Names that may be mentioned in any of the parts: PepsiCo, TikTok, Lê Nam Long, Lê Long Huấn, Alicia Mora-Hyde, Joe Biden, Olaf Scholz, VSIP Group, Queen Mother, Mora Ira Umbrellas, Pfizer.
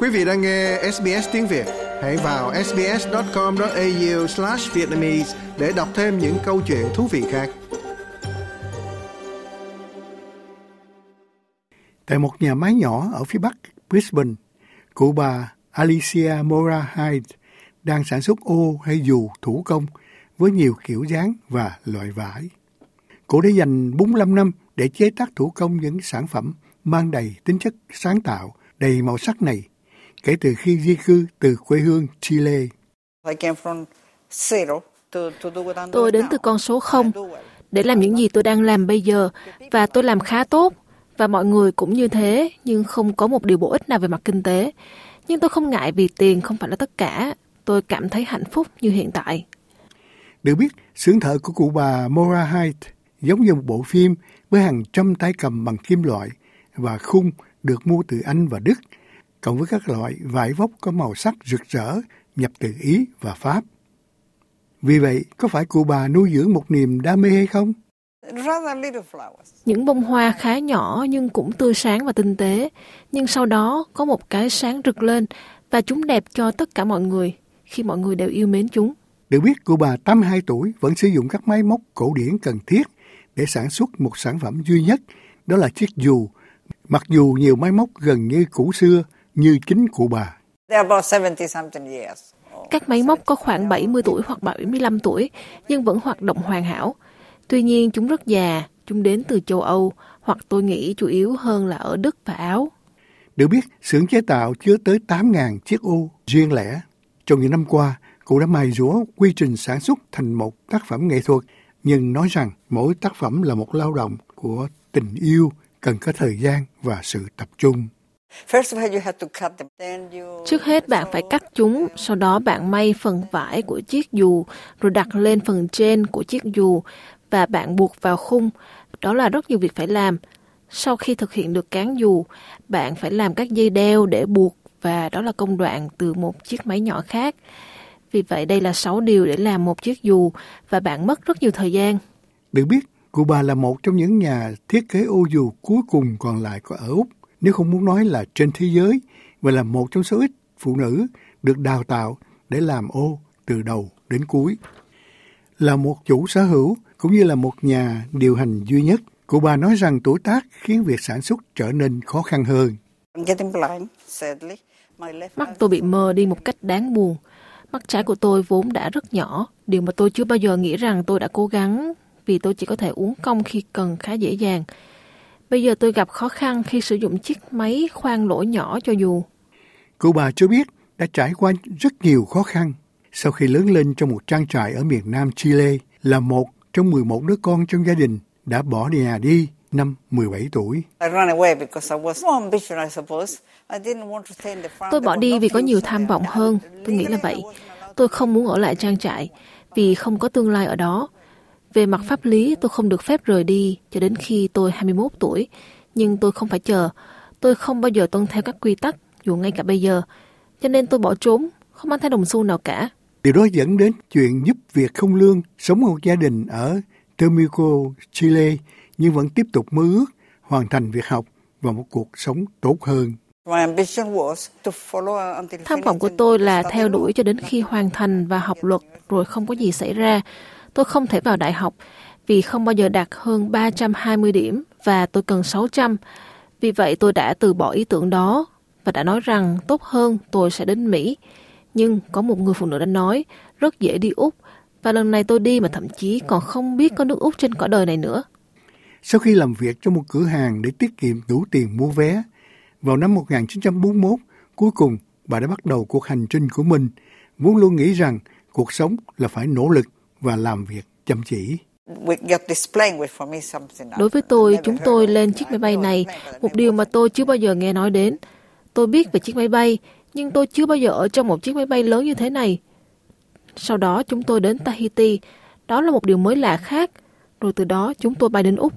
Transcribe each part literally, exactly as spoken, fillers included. Quý vị đang nghe ét bê ét tiếng Việt, hãy vào ét bê ét chấm com chấm a u slash vietnamese để đọc thêm những câu chuyện thú vị khác. Tại một nhà máy nhỏ ở phía bắc Brisbane, cụ bà Alicia Mora-Hyde đang sản xuất ô hay dù thủ công với nhiều kiểu dáng và loại vải. Cụ đã dành bốn mươi lăm năm để chế tác thủ công những sản phẩm mang đầy tính chất sáng tạo, đầy màu sắc này, kể từ khi di cư từ quê hương Chile. Tôi đến từ con số không để làm những gì tôi đang làm bây giờ, và tôi làm khá tốt, và mọi người cũng như thế, nhưng không có một điều bổ ích nào về mặt kinh tế. Nhưng tôi không ngại vì tiền không phải là tất cả. Tôi cảm thấy hạnh phúc như hiện tại. Được biết, xưởng thợ của cụ bà Mora-Hyde giống như một bộ phim với hàng trăm tay cầm bằng kim loại và khung được mua từ Anh và Đức, cộng với các loại vải vóc có màu sắc rực rỡ nhập từ Ý và Pháp. Vì vậy, có phải cụ bà nuôi dưỡng một niềm đam mê hay không? Những bông hoa khá nhỏ nhưng cũng tươi sáng và tinh tế, nhưng sau đó có một cái sáng rực lên và chúng đẹp cho tất cả mọi người khi mọi người đều yêu mến chúng. Được biết, cụ bà tám mươi hai tuổi vẫn sử dụng các máy móc cổ điển cần thiết để sản xuất một sản phẩm duy nhất, đó là chiếc dù, mặc dù nhiều máy móc gần như cũ xưa như chính cụ bà. Các máy móc có khoảng bảy mươi tuổi hoặc bảy mươi lăm tuổi nhưng vẫn hoạt động hoàn hảo. Tuy nhiên, chúng rất già, chúng đến từ châu Âu, hoặc tôi nghĩ chủ yếu hơn là ở Đức và Áo. Được biết, xưởng chế tạo chứa tới tám nghìn chiếc ô riêng lẻ. Trong những năm qua, cụ đã mài dũa quy trình sản xuất thành một tác phẩm nghệ thuật, nhưng nói rằng mỗi tác phẩm là một lao động của tình yêu, cần có thời gian và sự tập trung. Trước hết bạn phải cắt chúng, sau đó bạn may phần vải của chiếc dù, rồi đặt lên phần trên của chiếc dù và bạn buộc vào khung. Đó là rất nhiều việc phải làm. Sau khi thực hiện được cán dù, bạn phải làm các dây đeo để buộc, và đó là công đoạn từ một chiếc máy nhỏ khác. Vì vậy đây là sáu điều để làm một chiếc dù và bạn mất rất nhiều thời gian. Được biết, cụ bà là một trong những nhà thiết kế ô dù cuối cùng còn lại có ở Úc, nếu không muốn nói là trên thế giới, và là một trong số ít phụ nữ được đào tạo để làm ô từ đầu đến cuối. Là một chủ sở hữu cũng như là một nhà điều hành duy nhất, cụ bà nói rằng tuổi tác khiến việc sản xuất trở nên khó khăn hơn. Mắt tôi bị mờ đi một cách đáng buồn. Mắt trái của tôi vốn đã rất nhỏ, điều mà tôi chưa bao giờ nghĩ rằng tôi đã cố gắng, vì tôi chỉ có thể uống cong khi cần khá dễ dàng. Bây giờ tôi gặp khó khăn khi sử dụng chiếc máy khoan lỗ nhỏ cho dù. Cụ bà cho biết đã trải qua rất nhiều khó khăn. Sau khi lớn lên trong một trang trại ở miền nam Chile, là một trong mười một đứa con trong gia đình, đã bỏ nhà đi năm mười bảy tuổi. Tôi bỏ đi vì có nhiều tham vọng hơn, tôi nghĩ là vậy. Tôi không muốn ở lại trang trại vì không có tương lai ở đó. Về mặt pháp lý, tôi không được phép rời đi cho đến khi tôi hai mươi mốt tuổi. Nhưng tôi không phải chờ. Tôi không bao giờ tuân theo các quy tắc, dù ngay cả bây giờ. Cho nên tôi bỏ trốn, không mang theo đồng xu nào cả. Điều đó dẫn đến chuyện giúp việc không lương, sống một gia đình ở Temuco, Chile, nhưng vẫn tiếp tục mơ ước hoàn thành việc học và một cuộc sống tốt hơn. Tham vọng của tôi là theo đuổi cho đến khi hoàn thành và học luật, rồi không có gì xảy ra. Tôi không thể vào đại học vì không bao giờ đạt hơn ba trăm hai mươi điểm và tôi cần sáu trăm. Vì vậy tôi đã từ bỏ ý tưởng đó và đã nói rằng tốt hơn tôi sẽ đến Mỹ. Nhưng có một người phụ nữ đã nói rất dễ đi Úc, và lần này tôi đi mà thậm chí còn không biết có nước Úc trên cõi đời này nữa. Sau khi làm việc trong một cửa hàng để tiết kiệm đủ tiền mua vé, vào năm một nghìn chín trăm bốn mươi mốt, cuối cùng bà đã bắt đầu cuộc hành trình của mình, vốn luôn nghĩ rằng cuộc sống là phải nỗ lực và làm việc chăm chỉ. Đối với tôi, chúng tôi lên chiếc máy bay này, một điều mà tôi chưa bao giờ nghe nói đến. Tôi biết về chiếc máy bay, nhưng tôi chưa bao giờ ở trong một chiếc máy bay lớn như thế này. Sau đó chúng tôi đến Tahiti, đó là một điều mới lạ khác, rồi từ đó chúng tôi bay đến Úc.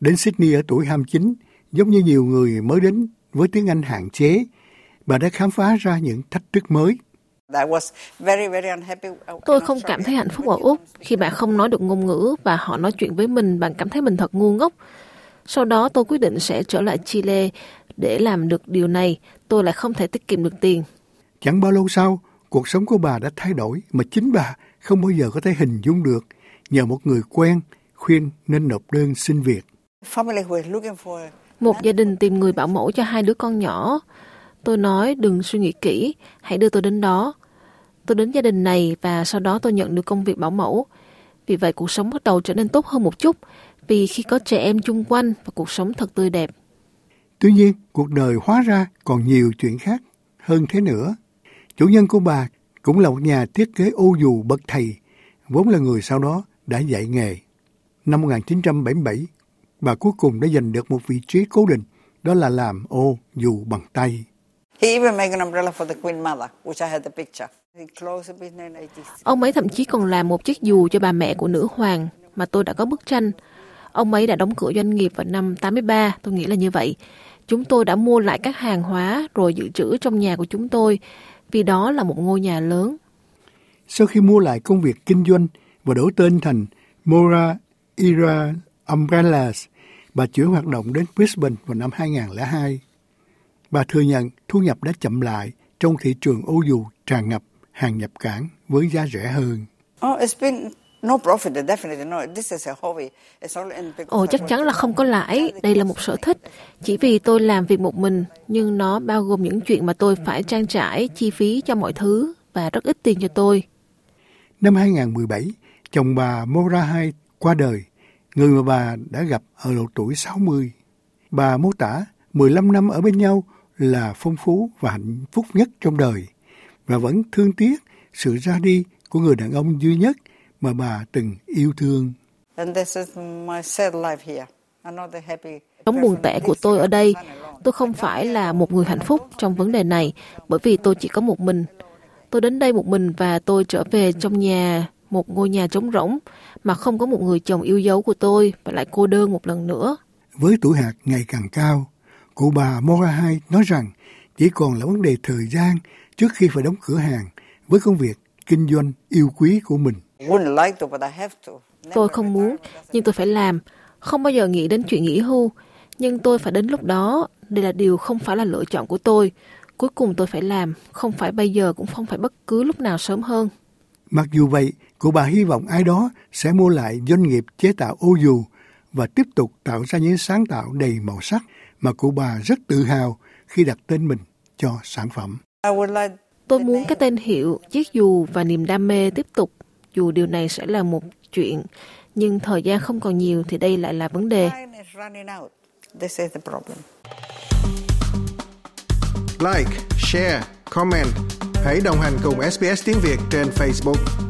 Đến Sydney ở tuổi hai mươi chín, giống như nhiều người mới đến với tiếng Anh hạn chế, bà đã khám phá ra những thách thức mới. Tôi không cảm thấy hạnh phúc ở Úc khi bạn không nói được ngôn ngữ và họ nói chuyện với mình, bạn cảm thấy mình thật ngu ngốc. Sau đó tôi quyết định sẽ trở lại Chile. Để làm được điều này, tôi lại không thể tiết kiệm được tiền. Chẳng bao lâu sau, cuộc sống của bà đã thay đổi mà chính bà không bao giờ có thể hình dung được, nhờ một người quen khuyên nên nộp đơn xin việc. Một gia đình tìm người bảo mẫu cho hai đứa con nhỏ. Tôi nói đừng suy nghĩ kỹ, hãy đưa tôi đến đó. Tôi đến gia đình này và sau đó tôi nhận được công việc bảo mẫu. Vì vậy cuộc sống bắt đầu trở nên tốt hơn một chút, vì khi có trẻ em chung quanh và cuộc sống thật tươi đẹp. Tuy nhiên, cuộc đời hóa ra còn nhiều chuyện khác hơn thế nữa. Chủ nhân của bà cũng là một nhà thiết kế ô dù bậc thầy, vốn là người sau đó đã dạy nghề. Năm một nghìn chín trăm bảy mươi bảy, bà cuối cùng đã giành được một vị trí cố định, đó là làm ô dù bằng tay. Ông ấy thậm chí còn làm một chiếc dù cho bà mẹ của nữ hoàng mà tôi đã có bức tranh. Ông ấy đã đóng cửa doanh nghiệp vào năm tám mươi ba, tôi nghĩ là như vậy. Chúng tôi đã mua lại các hàng hóa rồi dự trữ trong nhà của chúng tôi, vì đó là một ngôi nhà lớn. Sau khi mua lại công việc kinh doanh và đổi tên thành Mora Ira Umbrellas, bà chuyển hoạt động đến Brisbane vào năm hai nghìn không trăm lẻ hai. Bà thừa nhận thu nhập đã chậm lại trong thị trường ô dù tràn ngập hàng nhập cảng với giá rẻ hơn. Oh, it's been... No profit, definitely no. This is a hobby. It's all in because... Ồ, chắc chắn là không có lãi. Đây là một sở thích. Chỉ vì tôi làm việc một mình, nhưng nó bao gồm những chuyện mà tôi phải trang trải, chi phí cho mọi thứ và rất ít tiền cho tôi. Năm hai nghìn không trăm mười bảy, chồng bà Mora-Hyde qua đời, người mà bà đã gặp ở độ tuổi sáu mươi. Bà mô tả mười lăm năm ở bên nhau là phong phú và hạnh phúc nhất trong đời, và vẫn thương tiếc sự ra đi của người đàn ông duy nhất mà bà từng yêu thương. Sống buồn tẻ của tôi ở đây, tôi không phải là một người hạnh phúc trong vấn đề này, bởi vì tôi chỉ có một mình. Tôi đến đây một mình và tôi trở về trong nhà, một ngôi nhà trống rỗng, mà không có một người chồng yêu dấu của tôi và lại cô đơn một lần nữa. Với tuổi hạt ngày càng cao, cụ bà Mora-Hyde nói rằng chỉ còn là vấn đề thời gian trước khi phải đóng cửa hàng với công việc kinh doanh yêu quý của mình. Tôi không muốn, nhưng tôi phải làm. Không bao giờ nghĩ đến chuyện nghỉ hưu, nhưng tôi phải đến lúc đó. Đây là điều không phải là lựa chọn của tôi. Cuối cùng tôi phải làm, không phải bây giờ cũng không phải bất cứ lúc nào sớm hơn. Mặc dù vậy, cụ bà hy vọng ai đó sẽ mua lại doanh nghiệp chế tạo ô dù và tiếp tục tạo ra những sáng tạo đầy màu sắc mà cụ bà rất tự hào khi đặt tên mình cho sản phẩm. Tôi muốn cái tên hiệu, chiếc dù và niềm đam mê tiếp tục. Dù điều này sẽ là một chuyện, nhưng thời gian không còn nhiều thì đây lại là vấn đề. Like, share, comment. Hãy đồng hành cùng ét bê ét tiếng Việt trên Facebook.